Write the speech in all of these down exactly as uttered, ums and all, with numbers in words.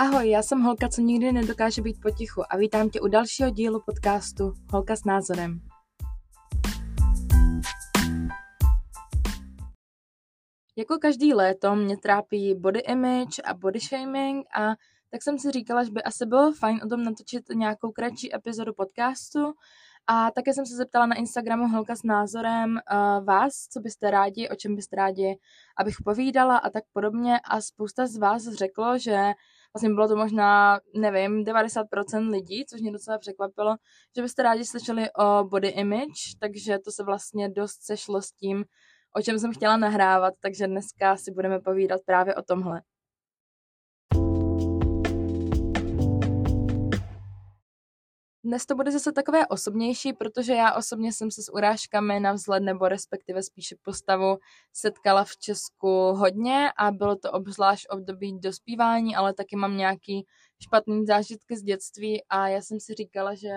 Ahoj, já jsem holka, co nikdy nedokáže být potichu a vítám tě u dalšího dílu podcastu Holka s názorem. Jako každý léto mě trápí body image a body shaming a tak jsem si říkala, že by asi bylo fajn o tom natočit nějakou kratší epizodu podcastu a také jsem se zeptala na Instagramu Holka s názorem uh, vás, co byste rádi, o čem byste rádi, abych povídala a tak podobně a spousta z vás řeklo, že vlastně bylo to možná, nevím, devadesát procent lidí, což mě docela překvapilo, že byste rádi slyšeli o body image, takže to se vlastně dost sešlo s tím, o čem jsem chtěla nahrávat, takže dneska si budeme povídat právě o tomhle. Dnes to bude zase takové osobnější, protože já osobně jsem se s urážkami na vzhled nebo respektive spíše postavu setkala v Česku hodně a bylo to obzvlášť období dospívání, ale taky mám nějaký špatný zážitky z dětství a já jsem si říkala, že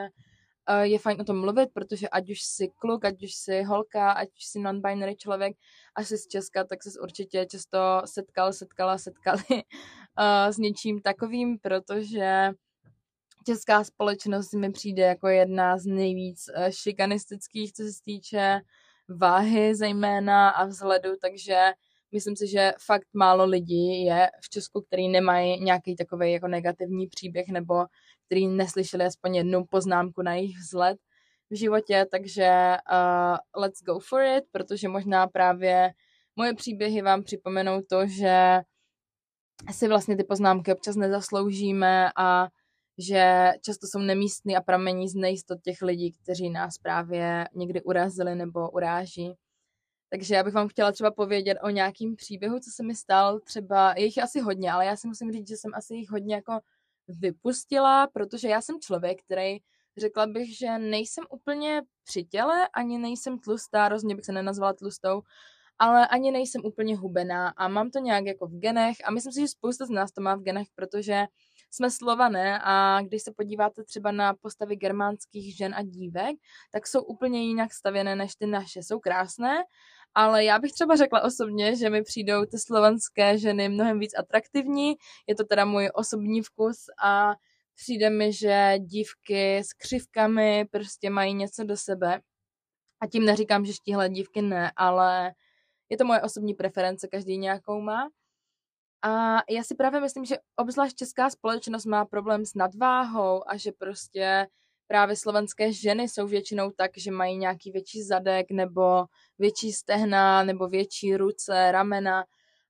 je fajn o tom mluvit, protože ať už jsi kluk, ať už jsi holka, ať už jsi non-binary člověk a jsi z Česka, tak ses určitě často setkal, setkala, setkali uh, s něčím takovým, protože česká společnost mi přijde jako jedna z nejvíc šikanistických, co se týče váhy zejména a vzhledu, takže myslím si, že fakt málo lidí je v Česku, který nemají nějaký takový jako negativní příběh nebo který neslyšeli aspoň jednu poznámku na jejich vzhled v životě, takže uh, let's go for it, protože možná právě moje příběhy vám připomenou to, že si vlastně ty poznámky občas nezasloužíme a že často jsou nemístný a pramení z nejistot těch lidí, kteří nás právě někdy urazili nebo uráží. Takže já bych vám chtěla třeba povědět o nějakým příběhu, co se mi stal, třeba je jich asi hodně, ale já si musím říct, že jsem asi jich hodně jako vypustila, protože já jsem člověk, který řekla bych, že nejsem úplně při těle, ani nejsem tlustá, rozhodně bych se nenazvala tlustou, ale ani nejsem úplně hubená a mám to nějak jako v genech a myslím si, že spousta z nás to má v genech, protože jsme Slované a když se podíváte třeba na postavy germánských žen a dívek, tak jsou úplně jinak stavěné než ty naše, jsou krásné, ale já bych třeba řekla osobně, že mi přijdou ty slovanské ženy mnohem víc atraktivní, je to teda můj osobní vkus a přijde mi, že dívky s křivkami prostě mají něco do sebe a tím neříkám, že štíhlé dívky ne, ale je to moje osobní preference, každý nějakou má. A já si právě myslím, že obzvlášť česká společnost má problém s nadváhou a že prostě právě slovenské ženy jsou většinou tak, že mají nějaký větší zadek nebo větší stehna nebo větší ruce, ramena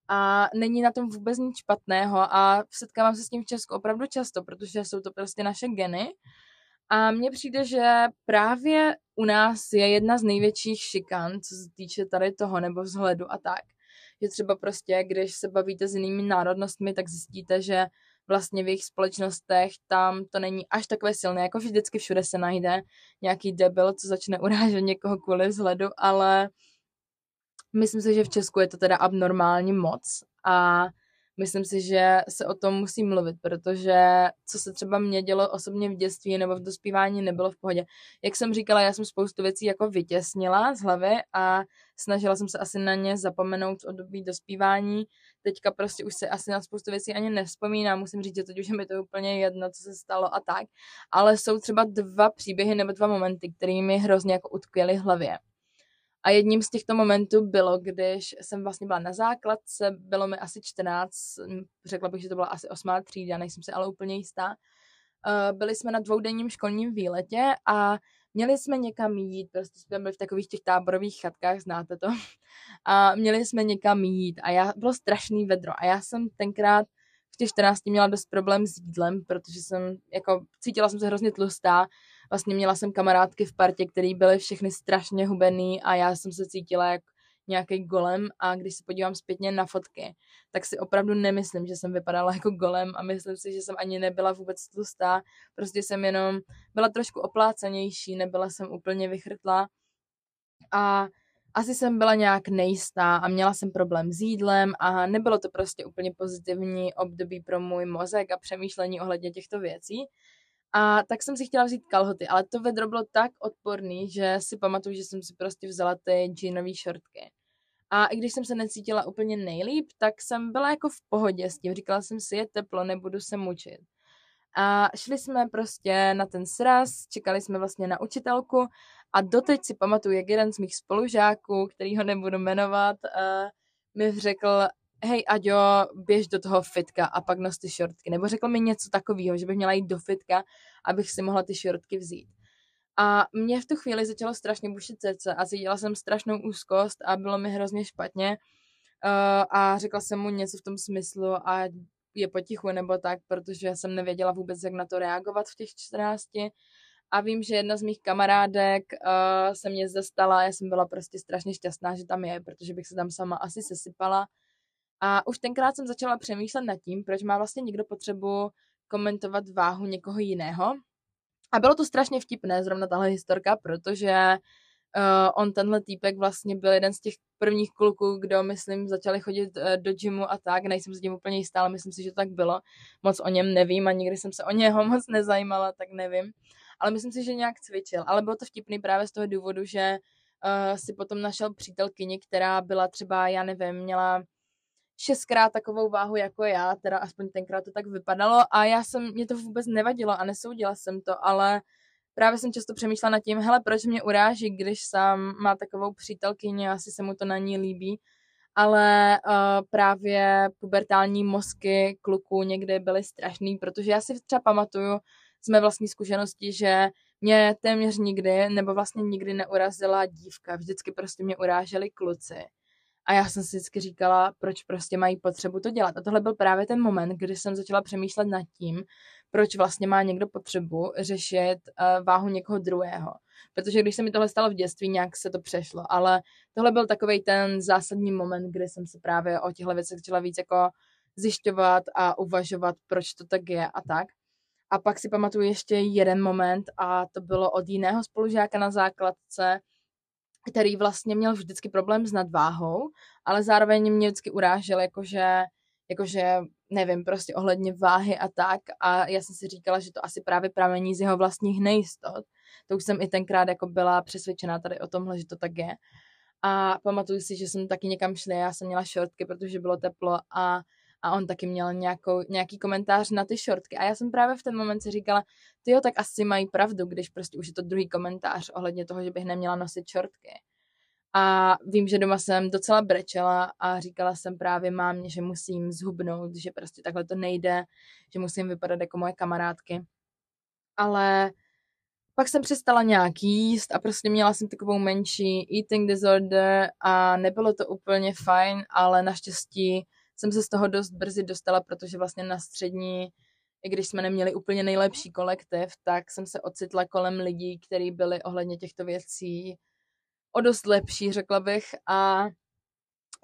a není na tom vůbec nic špatného a setkávám se s tím v Česku opravdu často, protože jsou to prostě naše geny a mně přijde, že právě u nás je jedna z největších šikan, co se týče tady toho nebo vzhledu a tak. Že třeba prostě, když se bavíte s jinými národnostmi, tak zjistíte, že vlastně v jejich společnostech tam to není až takové silné, jako vždycky všude se najde nějaký debil, co začne urážet někoho kvůli vzhledu, ale myslím si, že v Česku je to teda abnormální moc a myslím si, že se o tom musí mluvit, protože co se třeba mě dělo osobně v dětství nebo v dospívání nebylo v pohodě. Jak jsem říkala, já jsem spoustu věcí jako vytěsnila z hlavy a snažila jsem se asi na ně zapomenout v období dospívání. Teďka prostě už se asi na spoustu věcí ani nevzpomínám, musím říct, že teď už je mi to úplně jedno, co se stalo a tak. Ale jsou třeba dva příběhy nebo dva momenty, které mi hrozně jako utkvěly v hlavě. A jedním z těchto momentů bylo, když jsem vlastně byla na základce, bylo mi asi čtrnáct, řekla bych, že to byla asi osmá třída, nejsem si ale úplně jistá. Byli jsme na dvoudenním školním výletě a měli jsme někam jít, prostě jsme byli v takových těch táborových chatkách, znáte to. A měli jsme někam jít a já, bylo strašný vedro a já jsem tenkrát v těch čtrnácti měla dost problém s jídlem, protože jsem, jako, cítila jsem se hrozně tlustá. Vlastně měla jsem kamarádky v partě, které byly všechny strašně hubený a já jsem se cítila jak nějaký golem a když se podívám zpětně na fotky, tak si opravdu nemyslím, že jsem vypadala jako golem a myslím si, že jsem ani nebyla vůbec tlustá. Prostě jsem jenom byla trošku oplácanější, nebyla jsem úplně vychrtlá a asi jsem byla nějak nejistá a měla jsem problém s jídlem a nebylo to prostě úplně pozitivní období pro můj mozek a přemýšlení ohledně těchto věcí. A tak jsem si chtěla vzít kalhoty, ale to vedro bylo tak odporný, že si pamatuju, že jsem si prostě vzala ty džínové šortky. A i když jsem se necítila úplně nejlíp, tak jsem byla jako v pohodě s tím. Říkala jsem si, je teplo, nebudu se mučit. A šli jsme prostě na ten sraz, čekali jsme vlastně na učitelku a doteď si pamatuju, jak jeden z mých spolužáků, který ho nebudu jmenovat, uh, mi řekl, hej Aďo, běž do toho fitka a pak nos ty šortky. Nebo řekl mi něco takového, že bych měla jít do fitka, abych si mohla ty šortky vzít. A mě v tu chvíli začalo strašně bušit srdce a cítila jsem strašnou úzkost a bylo mi hrozně špatně uh, a řekla jsem mu něco v tom smyslu a je potichu nebo tak, protože já jsem nevěděla vůbec, jak na to reagovat v těch čtrnácti. A vím, že jedna z mých kamarádek uh, se mě zastala, já jsem byla prostě strašně šťastná, že tam je, protože bych se tam sama asi sesypala. A už tenkrát jsem začala přemýšlet nad tím, proč má vlastně někdo potřebu komentovat váhu někoho jiného. A bylo to strašně vtipné, zrovna tahle historka, protože uh, on tenhle týpek vlastně byl jeden z těch prvních kluků, kdo, myslím, začali chodit uh, do gymu a tak. Nejsem s tím úplně jistá, ale myslím si, že to tak bylo. Moc o něm nevím a nikdy jsem se o něho moc nezajímala, tak nevím. Ale myslím si, že nějak cvičil. Ale bylo to vtipný právě z toho důvodu, že uh, si potom našel přítelkyni, která byla třeba, já nevím, měla šestkrát takovou váhu jako já, teda aspoň tenkrát to tak vypadalo a já jsem, mě to vůbec nevadilo a nesoudila jsem to, ale právě jsem často přemýšlela nad tím, hele, proč mě uráží, když sám má takovou přítelkyni, asi se mu to na ní líbí, ale uh, právě pubertální mozky kluků někdy byly strašný, protože já si třeba pamatuju z mé vlastní zkušenosti, že mě téměř nikdy, nebo vlastně nikdy neurazila dívka, vždycky prostě mě uráželi kluci. A já jsem si vždycky říkala, proč prostě mají potřebu to dělat. A tohle byl právě ten moment, kdy jsem začala přemýšlet nad tím, proč vlastně má někdo potřebu řešit uh, váhu někoho druhého. Protože když se mi tohle stalo v dětství, nějak se to přešlo. Ale tohle byl takovej ten zásadní moment, kdy jsem se právě o těchto věcech začala víc jako zjišťovat a uvažovat, proč to tak je a tak. A pak si pamatuju ještě jeden moment a to bylo od jiného spolužáka na základce, který vlastně měl vždycky problém s nadváhou, ale zároveň mě vždycky urážel, jakože, jakože, nevím, prostě ohledně váhy a tak. A já jsem si říkala, že to asi právě pramení z jeho vlastních nejistot. To už jsem i tenkrát jako byla přesvědčená tady o tomhle, že to tak je. A pamatuju si, že jsem taky někam šla, já jsem měla šortky, protože bylo teplo a, a on taky měl nějakou, nějaký komentář na ty šortky. A já jsem právě v ten moment si říkala, tyjo, tak asi mají pravdu, když prostě už je to druhý komentář ohledně toho, že bych neměla nosit šortky. A vím, že doma jsem docela brečela a říkala jsem právě mámě, že musím zhubnout, že prostě takhle to nejde, že musím vypadat jako moje kamarádky. Ale pak jsem přestala nějak jíst a prostě měla jsem takovou menší eating disorder a nebylo to úplně fajn, ale naštěstí jsem se z toho dost brzy dostala, protože vlastně na střední, i když jsme neměli úplně nejlepší kolektiv, tak jsem se ocitla kolem lidí, kteří byli ohledně těchto věcí o dost lepší, řekla bych. A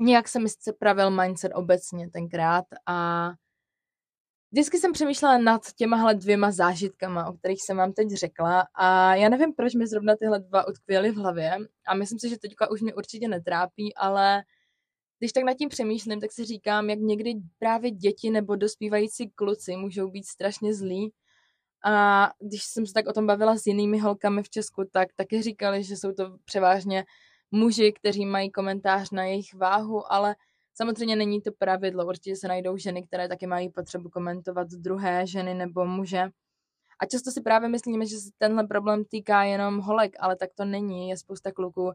nějak se mi spravil mindset obecně tenkrát. A vždycky jsem přemýšlela nad těmahle dvěma zážitkama, o kterých jsem vám teď řekla. A já nevím, proč mi zrovna tyhle dva utkvěly v hlavě. A myslím si, že teďka už mě určitě netrápí, ale když tak nad tím přemýšlím, tak si říkám, jak někdy právě děti nebo dospívající kluci můžou být strašně zlí. A když jsem se tak o tom bavila s jinými holkami v Česku, tak taky říkali, že jsou to převážně muži, kteří mají komentář na jejich váhu, ale samozřejmě není to pravidlo. Určitě se najdou ženy, které taky mají potřebu komentovat druhé ženy nebo muže. A často si právě myslíme, že se tenhle problém týká jenom holek, ale tak to není. Je spousta kluků,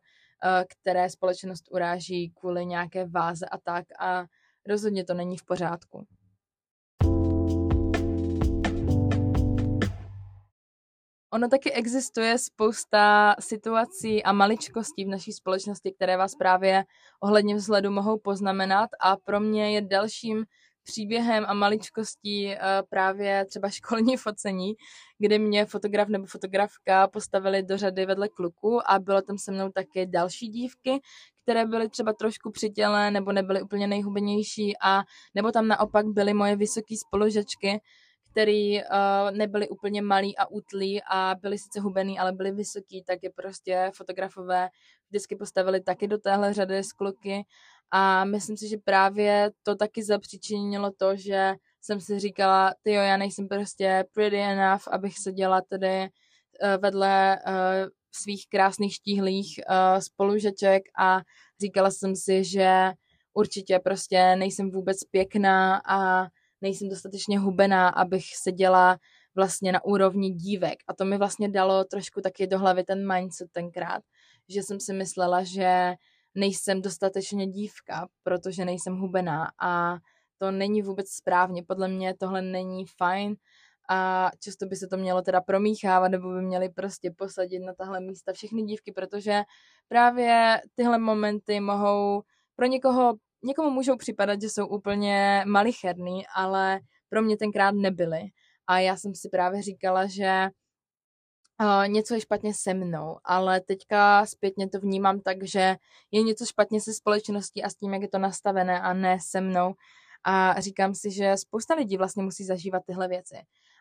které společnost uráží kvůli nějaké váze a tak a rozhodně to není v pořádku. Ono taky existuje spousta situací a maličkostí v naší společnosti, které vás právě ohledně vzhledu mohou poznamenat a pro mě je dalším příběhem a maličkostí právě třeba školní focení, kdy mě fotograf nebo fotografka postavili do řady vedle kluků a bylo tam se mnou taky další dívky, které byly třeba trošku přitělé nebo nebyly úplně nejhubenější a nebo tam naopak byly moje vysoké spolužačky, které nebyly úplně malý a útlý a byly sice hubený, ale byly vysoký, tak je prostě fotografové vždycky postavili taky do téhle řady s kluky. A myslím si, že právě to taky zapříčinilo to, že jsem si říkala, tyjo, já nejsem prostě pretty enough, abych seděla tady vedle svých krásných štíhlých uh, spolužeček a říkala jsem si, že určitě prostě nejsem vůbec pěkná a nejsem dostatečně hubená, abych seděla vlastně na úrovni dívek. A to mi vlastně dalo trošku taky do hlavy ten mindset tenkrát, že jsem si myslela, že nejsem dostatečně dívka, protože nejsem hubená a to není vůbec správně. Podle mě tohle není fajn a často by se to mělo teda promíchávat nebo by měly prostě posadit na tahle místa všechny dívky, protože právě tyhle momenty mohou pro někoho, někomu můžou připadat, že jsou úplně malicherný, ale pro mě tenkrát nebyly. A já jsem si právě říkala, že uh, něco je špatně se mnou, ale teďka zpětně to vnímám tak, že je něco špatně se společností a s tím, jak je to nastavené a ne se mnou. A říkám si, že spousta lidí vlastně musí zažívat tyhle věci.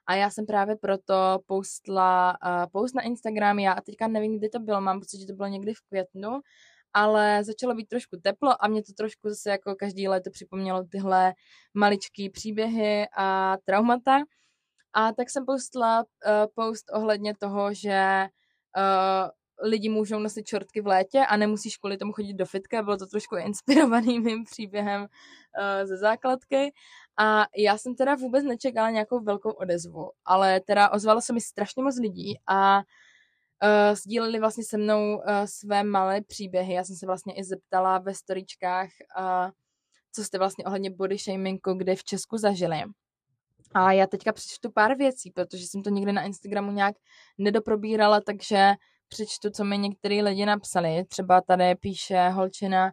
A já jsem právě proto postla uh, post na Instagram, já teďka nevím, kdy to bylo, mám pocit, že to bylo někdy v květnu, ale začalo být trošku teplo a mě to trošku zase jako každý léto připomnělo tyhle maličký příběhy a traumata. A tak jsem postla uh, post ohledně toho, že uh, lidi můžou nosit šortky v létě a nemusíš kvůli tomu chodit do fitka. Bylo to trošku inspirovaný mým příběhem uh, ze základky. A já jsem teda vůbec nečekala nějakou velkou odezvu, ale teda ozvalo se mi strašně moc lidí a uh, sdíleli vlastně se mnou uh, své malé příběhy. Já jsem se vlastně i zeptala ve storyčkách, uh, co jste vlastně ohledně body shamingu kdy v Česku zažili. A já teďka přečtu pár věcí, protože jsem to nikdy na Instagramu nějak nedoprobírala, takže přečtu, co mi některý lidi napsali. Třeba tady píše holčina,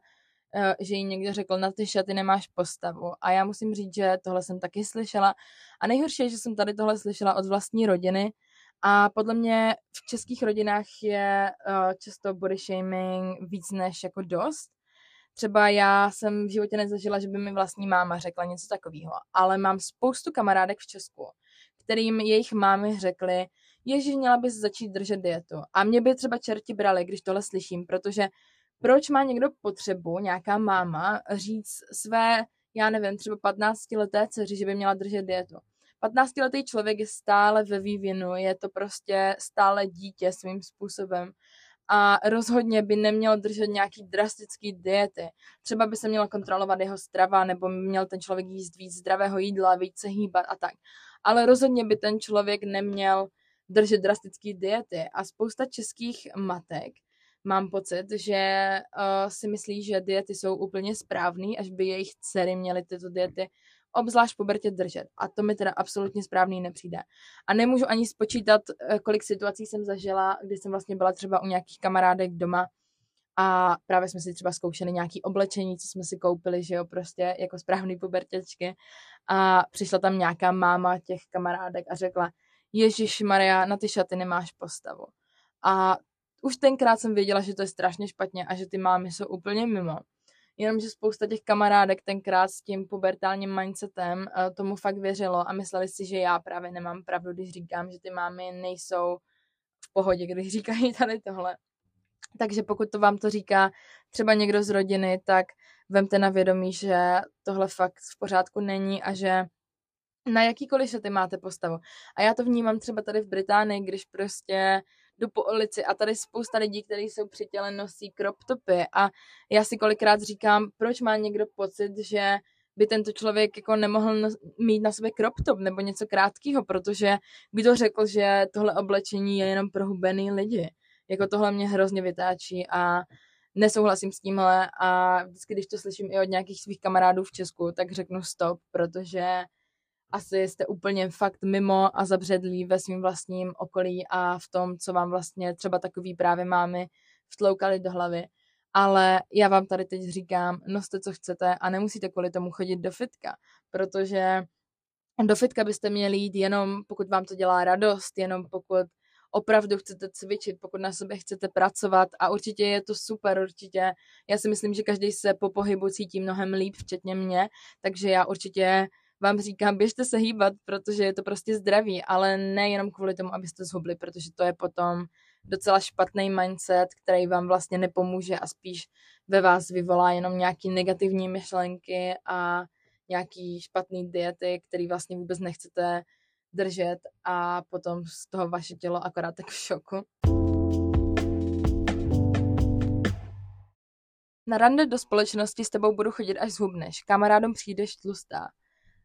že jí někdo řekl, na ty šaty nemáš postavu. A já musím říct, že tohle jsem taky slyšela. A nejhorší je, že jsem tady tohle slyšela od vlastní rodiny. A podle mě v českých rodinách je často body shaming víc než jako dost. Třeba já jsem v životě nezažila, že by mi vlastní máma řekla něco takového, ale mám spoustu kamarádek v Česku, kterým jejich mámy řekly, ježiš, měla bys začít držet dietu. A mě by třeba čerti brali, když tohle slyším, protože proč má někdo potřebu, nějaká máma, říct své, já nevím, třeba patnáctileté dceři, že by měla držet dietu. patnáctiletý člověk je stále ve vývinu, je to prostě stále dítě svým způsobem. A rozhodně by neměl držet nějaký drastický diety. Třeba by se měla kontrolovat jeho strava, nebo měl ten člověk jíst víc zdravého jídla, víc se hýbat a tak. Ale rozhodně by ten člověk neměl držet drastický diety. A spousta českých matek, mám pocit, že uh, si myslí, že diety jsou úplně správný, až by jejich dcery měly tyto diety obzvlášť v pubertě držet. A to mi teda absolutně správný nepřijde. A nemůžu ani spočítat, kolik situací jsem zažila, kdy jsem vlastně byla třeba u nějakých kamarádek doma a právě jsme si třeba zkoušeli nějaké oblečení, co jsme si koupili, že jo, prostě jako správný pubertěčky. A přišla tam nějaká máma těch kamarádek a řekla, ježišmarja, na ty šaty nemáš postavu. A už tenkrát jsem věděla, že to je strašně špatně a že ty mámy jsou úplně mimo. Jenomže spousta těch kamarádek tenkrát s tím pubertálním mindsetem tomu fakt věřilo a mysleli si, že já právě nemám pravdu, když říkám, že ty mámy nejsou v pohodě, když říkají tady tohle. Takže pokud to vám to říká třeba někdo z rodiny, tak vemte na vědomí, že tohle fakt v pořádku není a že na jakýkoliv šaty máte postavu. A já to vnímám třeba tady v Británii, když prostě jdu po ulici a tady spousta lidí, kteří jsou při těle, nosí crop topy a já si kolikrát říkám, proč má někdo pocit, že by tento člověk jako nemohl nos- mít na sobě crop top nebo něco krátkého, protože by to řekl, že tohle oblečení je jenom pro hubený lidi. Jako tohle mě hrozně vytáčí a nesouhlasím s tímhle a vždycky, když to slyším i od nějakých svých kamarádů v Česku, tak řeknu stop, protože asi jste úplně fakt mimo a zabředlí ve svým vlastním okolí a v tom, co vám vlastně třeba takový právě mámy vtloukali do hlavy. Ale já vám tady teď říkám, noste, co chcete a nemusíte kvůli tomu chodit do fitka, protože do fitka byste měli jít jenom, pokud vám to dělá radost, jenom pokud opravdu chcete cvičit, pokud na sobě chcete pracovat a určitě je to super, určitě. Já si myslím, že každý se po pohybu cítí mnohem líp, včetně mě, takže já určitě vám říkám, běžte se hýbat, protože je to prostě zdraví, ale nejenom kvůli tomu, abyste zhubli, protože to je potom docela špatný mindset, který vám vlastně nepomůže a spíš ve vás vyvolá jenom nějaký negativní myšlenky a nějaký špatný diety, který vlastně vůbec nechcete držet a potom z toho vaše tělo akorát tak v šoku. Na rande do společnosti s tebou budu chodit, až zhubneš. Kamarádům přijdeš tlustá.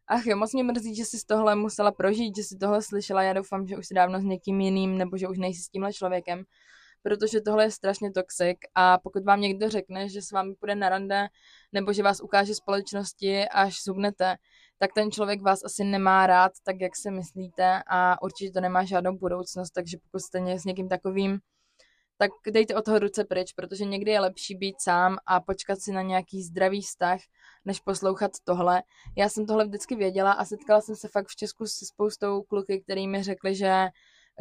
Ach jo, moc mě mrzí, že jsi tohle musela prožít, že jsi tohle slyšela. Já doufám, že už jsi dávno s někým jiným, nebo že už nejsi s tímhle člověkem, protože tohle je strašně toxic a pokud vám někdo řekne, že s vámi půjde na rande, nebo že vás ukáže společnosti, až zhubnete, tak ten člověk vás asi nemá rád, tak jak si myslíte, a určitě to nemá žádnou budoucnost, takže pokud jste s někým takovým, tak dejte od toho ruce pryč, protože někdy je lepší být sám a počkat si na nějaký zdravý vztah, než poslouchat tohle. Já jsem tohle vždycky věděla a setkala jsem se fakt v Česku se spoustou kluky, který mi řekli, že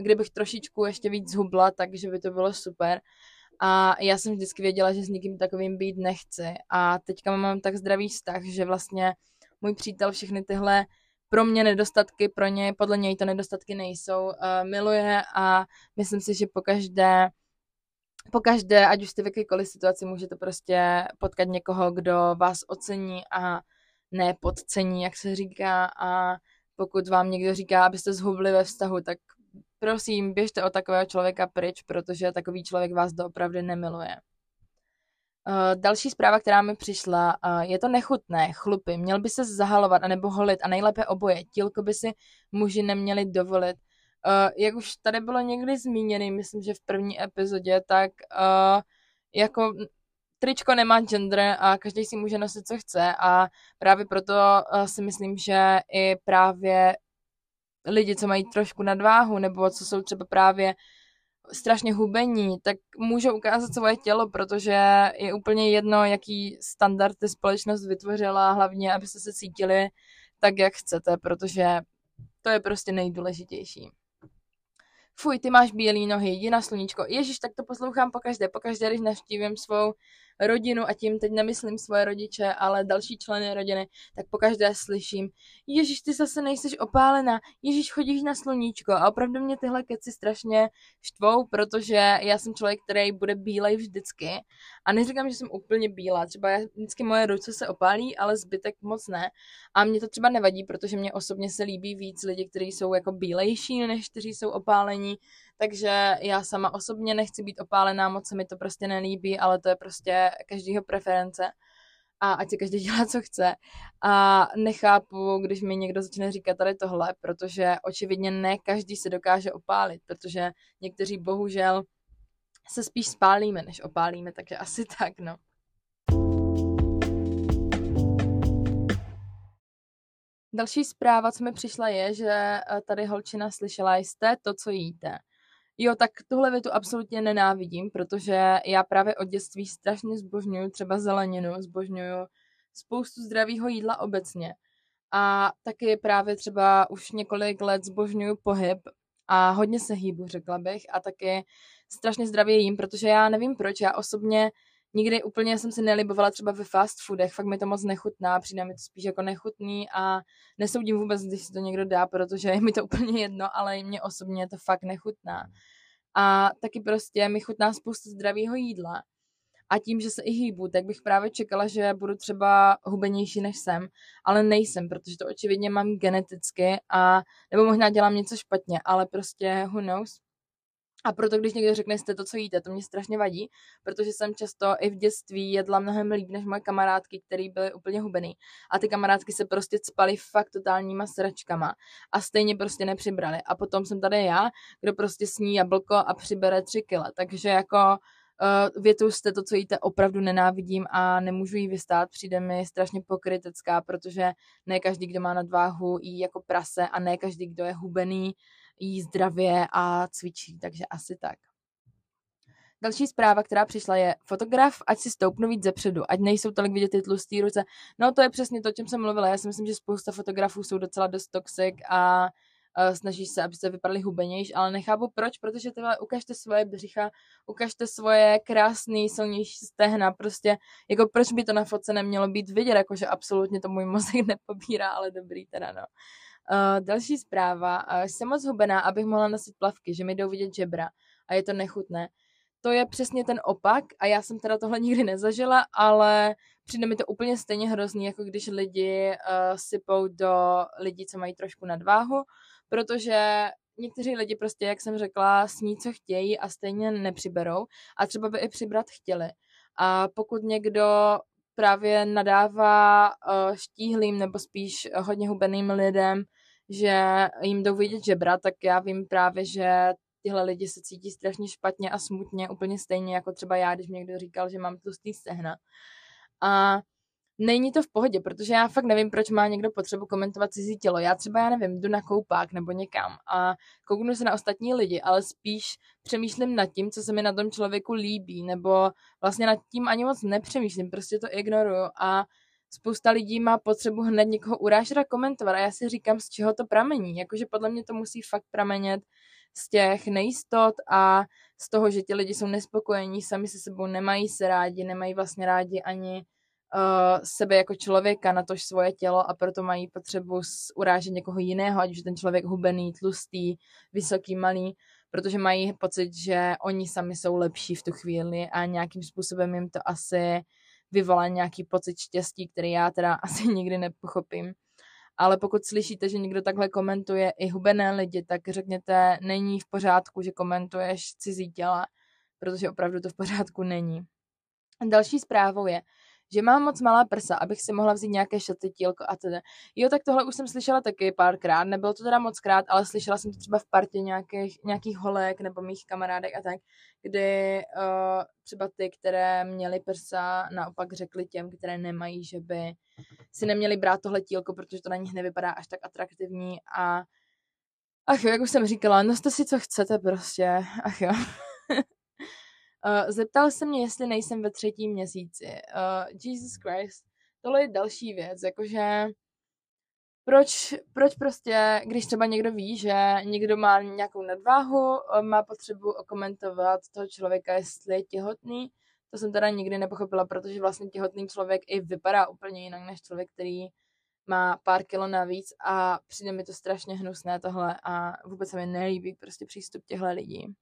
kdybych trošičku ještě víc zhubla, takže by to bylo super. A já jsem vždycky věděla, že s nikým takovým být nechci. A teďka mám tak zdravý vztah, že vlastně můj přítel všechny tyhle pro mě nedostatky, pro ně, podle něj to nedostatky nejsou, miluje a myslím si, že pokaždé Pokaždé, ať už jste v jakékoliv situaci, můžete prostě potkat někoho, kdo vás ocení a ne podcení, jak se říká. A pokud vám někdo říká, abyste zhubli ve vztahu, tak prosím, běžte od takového člověka pryč, protože takový člověk vás doopravdy nemiluje. Další zpráva, která mi přišla, je to nechutné, chlupy, měl by se zahalovat anebo holit a nejlépe oboje, tílko by si muži neměli dovolit. Uh, jak už tady bylo někdy zmíněný, myslím, že v první epizodě, tak uh, jako tričko nemá gender a každý si může nosit, co chce, a právě proto uh, si myslím, že i právě lidi, co mají trošku nadváhu nebo co jsou třeba právě strašně hubení, tak můžou ukázat svoje tělo, protože je úplně jedno, jaký standardy společnost vytvořila, hlavně abyste se cítili tak, jak chcete, protože to je prostě nejdůležitější. Fuj, ty máš bílý nohy, jdi na sluníčko. Ježiš, tak to poslouchám pokaždé, pokaždé, když navštívím svou rodinu, a tím teď nemyslím svoje rodiče, ale další členy rodiny, tak pokaždé slyším: Ježiš, ty zase nejseš opálená, Ježiš, chodíš na sluníčko. A opravdu mě tyhle keci strašně štvou, protože já jsem člověk, který bude bílej vždycky. A neříkám, že jsem úplně bílá, třeba já, vždycky moje ruce se opálí, ale zbytek moc ne. A mě to třeba nevadí, protože mě osobně se líbí víc lidi, kteří jsou jako bílejší, než kteří jsou opálení. Takže já sama osobně nechci být opálená, moc se mi to prostě nelíbí, ale to je prostě každýho preference a ať si každý dělá, co chce. A nechápu, když mi někdo začne říkat tady tohle, protože očividně ne každý se dokáže opálit, protože někteří bohužel se spíš spálíme, než opálíme, takže asi tak, no. Další zpráva, co mi přišla, je, že tady holčina slyšela: jste to, co jíte. Jo, tak tuhle větu absolutně nenávidím, protože já právě od dětství strašně zbožňuju třeba zeleninu, zbožňuju spoustu zdravého jídla obecně. A taky právě třeba už několik let zbožňuju pohyb a hodně se hýbu, řekla bych, a taky strašně zdravě jím, protože já nevím proč, já osobně nikdy úplně jsem se nelibovala třeba ve fast foodech, fakt mi to moc nechutná, přijde mi to spíš jako nechutný a nesoudím vůbec, když si to někdo dá, protože je mi to úplně jedno, ale mě osobně to fakt nechutná. A taky prostě mi chutná spousta zdravého jídla. A tím, že se i hýbu, tak bych právě čekala, že budu třeba hubenější, než jsem, ale nejsem, protože to očividně mám geneticky, a nebo možná dělám něco špatně, ale prostě who knows. A proto, když někdo řekne, jste to, co jíte, to mě strašně vadí, protože jsem často i v dětství jedla mnohem líp než moje kamarádky, které byly úplně hubený. A ty kamarádky se prostě cpaly fakt totálníma sračkama a stejně prostě nepřibraly. A potom jsem tady já, kdo prostě sní jablko a přibere tři kila. Takže jako uh, větu jste to, co jíte, opravdu nenávidím a nemůžu jí vystát. Přijde mi strašně pokrytecká, protože ne každý, kdo má nadváhu, jí jako prase a ne každý, kdo je hubený, jí zdravě a cvičí, takže asi tak. Další zpráva, která přišla, je: fotograf, ať si stoupnu víc zepředu, ať nejsou tolik vidět ty tlustý ruce. No to je přesně to, o čem jsem mluvila. Já si myslím, že spousta fotografů jsou docela dost toxic a uh, snaží se, aby se vypadali hubenější, ale nechápu proč, protože tyhle ukažte svoje břicha, ukažte svoje krásné silnější stehna, prostě jako proč by to na fotce nemělo být vidět, jakože absolutně to můj mozek nepobírá, ale dobrý teda, no. Uh, další zpráva. Uh, jsem moc hubená, abych mohla nosit plavky, že mi jdou vidět žebra a je to nechutné. To je přesně ten opak a já jsem teda tohle nikdy nezažila, ale přijde mi to úplně stejně hrozný, jako když lidi uh, sypou do lidí, co mají trošku nadváhu, protože někteří lidi prostě, jak jsem řekla, sní, co chtějí a stejně nepřiberou a třeba by i přibrat chtěli. A pokud někdo právě nadává štíhlým nebo spíš hodně hubeným lidem, že jim jdou vidět žebra, tak já vím právě, že tyhle lidi se cítí strašně špatně a smutně, úplně stejně jako třeba já, když mi někdo říkal, že mám tlustý stehna. A není to v pohodě, protože já fakt nevím, proč má někdo potřebu komentovat cizí tělo. Já třeba, já nevím, jdu na koupák nebo někam a kouknu se na ostatní lidi, ale spíš přemýšlím nad tím, co se mi na tom člověku líbí, nebo vlastně nad tím ani moc nepřemýšlím, prostě to ignoruju a spousta lidí má potřebu hned někoho urážet a komentovat a já si říkám, z čeho to pramení. Jakože podle mě to musí fakt pramenit z těch nejistot a z toho, že ti lidi jsou nespokojení, sami se sebou nemají se rádi, nemají vlastně rádi ani uh, sebe jako člověka, natož svoje tělo a proto mají potřebu urážet někoho jiného, ať už ten člověk hubený, tlustý, vysoký, malý, protože mají pocit, že oni sami jsou lepší v tu chvíli a nějakým způsobem jim to asi vyvolá nějaký pocit štěstí, který já teda asi nikdy nepochopím. Ale pokud slyšíte, že někdo takhle komentuje i hubené lidi, tak řekněte, není v pořádku, že komentuješ cizí těla, protože opravdu to v pořádku není. Další zprávou je, že mám moc malá prsa, abych si mohla vzít nějaké šatytílko a teda. Jo, tak tohle už jsem slyšela taky párkrát, nebylo to teda moc krát, ale slyšela jsem to třeba v partě nějakých, nějakých holek nebo mých kamarádek a tak, kdy uh, třeba ty, které měly prsa, naopak řekly těm, které nemají, že by si neměly brát tohle tílko, protože to na nich nevypadá až tak atraktivní a ach jo, jak už jsem říkala, noste si, co chcete prostě, ach jo. Zeptal se mě, jestli nejsem ve třetím měsíci. Uh, Jesus Christ, tohle je další věc, jakože proč, proč prostě, když třeba někdo ví, že někdo má nějakou nadváhu, má potřebu komentovat toho člověka, jestli je těhotný, to jsem teda nikdy nepochopila, protože vlastně těhotný člověk i vypadá úplně jinak než člověk, který má pár kilo navíc a přijde mi to strašně hnusné tohle a vůbec se mi nelíbí prostě přístup těchto lidí.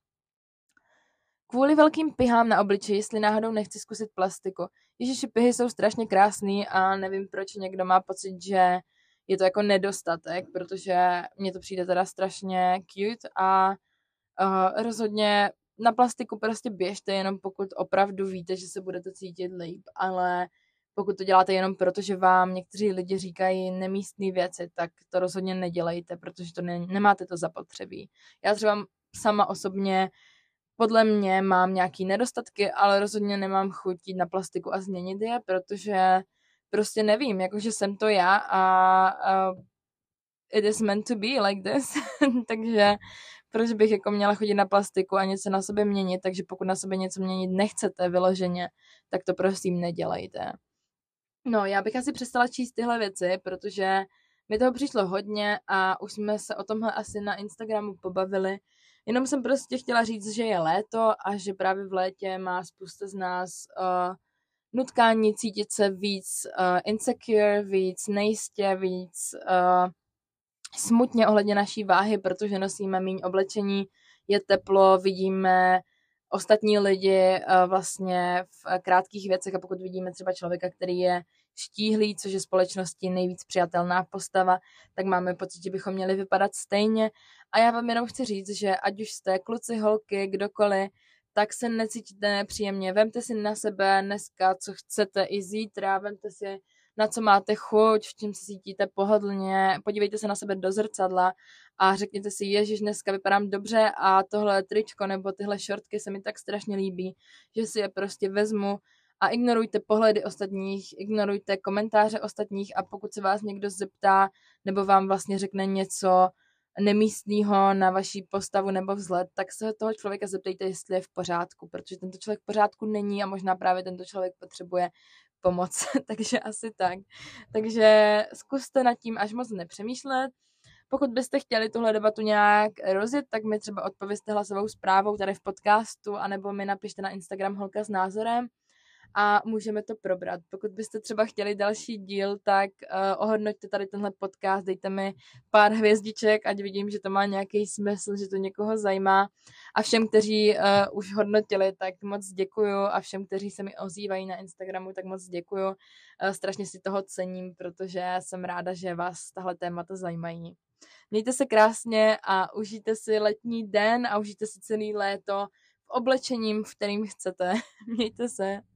Kvůli velkým pihám na obličeji, jestli náhodou nechci zkusit plastiku. Ježiši, pihy jsou strašně krásný a nevím, proč někdo má pocit, že je to jako nedostatek, protože mně to přijde teda strašně cute a uh, rozhodně na plastiku prostě běžte, jenom pokud opravdu víte, že se budete cítit líp, ale pokud to děláte jenom proto, že vám někteří lidi říkají nemístné věci, tak to rozhodně nedělejte, protože to ne- nemáte to zapotřebí. Já třeba sama osobně podle mě mám nějaký nedostatky, ale rozhodně nemám chuť jít na plastiku a změnit je, protože prostě nevím, jakože jsem to já a uh, it is meant to be like this, takže proč bych jako měla chodit na plastiku a něco na sobě měnit, takže pokud na sobě něco měnit nechcete vyloženě, tak to prosím nedělejte. No, já bych asi přestala číst tyhle věci, protože mi toho přišlo hodně a už jsme se o tomhle asi na Instagramu pobavili. Jenom jsem prostě chtěla říct, že je léto a že právě v létě má spousta z nás uh, nutkání cítit se víc uh, insecure, víc nejistě, víc uh, smutně ohledně naší váhy, protože nosíme míň oblečení, je teplo, vidíme ostatní lidi uh, vlastně v krátkých věcech a pokud vidíme třeba člověka, který je štíhlý, což je společnosti nejvíc přijatelná postava, tak máme pocit, že bychom měli vypadat stejně. A já vám jenom chci říct, že ať už jste kluci, holky, kdokoliv, tak se necítíte nepříjemně. Vemte si na sebe dneska, co chcete i zítra, vemte si na co máte chuť, v čem se cítíte pohodlně, podívejte se na sebe do zrcadla a řekněte si, ježiš, dneska vypadám dobře a tohle tričko nebo tyhle šortky se mi tak strašně líbí, že si je prostě vezmu. A ignorujte pohledy ostatních, ignorujte komentáře ostatních a pokud se vás někdo zeptá nebo vám vlastně řekne něco nemístného na vaši postavu nebo vzhled, tak se toho člověka zeptejte, jestli je v pořádku, protože tento člověk v pořádku není a možná právě tento člověk potřebuje pomoc, takže asi tak. Takže zkuste nad tím až moc nepřemýšlet. Pokud byste chtěli tuhle debatu nějak rozjet, tak mi třeba odpovězte hlasovou zprávou tady v podcastu anebo mi napište na Instagram Holka s názorem. A můžeme to probrat. Pokud byste třeba chtěli další díl, tak uh, ohodnoťte tady tenhle podcast, dejte mi pár hvězdiček, ať vidím, že to má nějaký smysl, že to někoho zajímá. A všem, kteří uh, už hodnotili, tak moc děkuju a všem, kteří se mi ozývají na Instagramu, tak moc děkuju. Uh, strašně si toho cením, protože jsem ráda, že vás tahle témata zajímají. Mějte se krásně a užijte si letní den a užijte si celý léto v oblečení, v kterým chcete. Mějte se.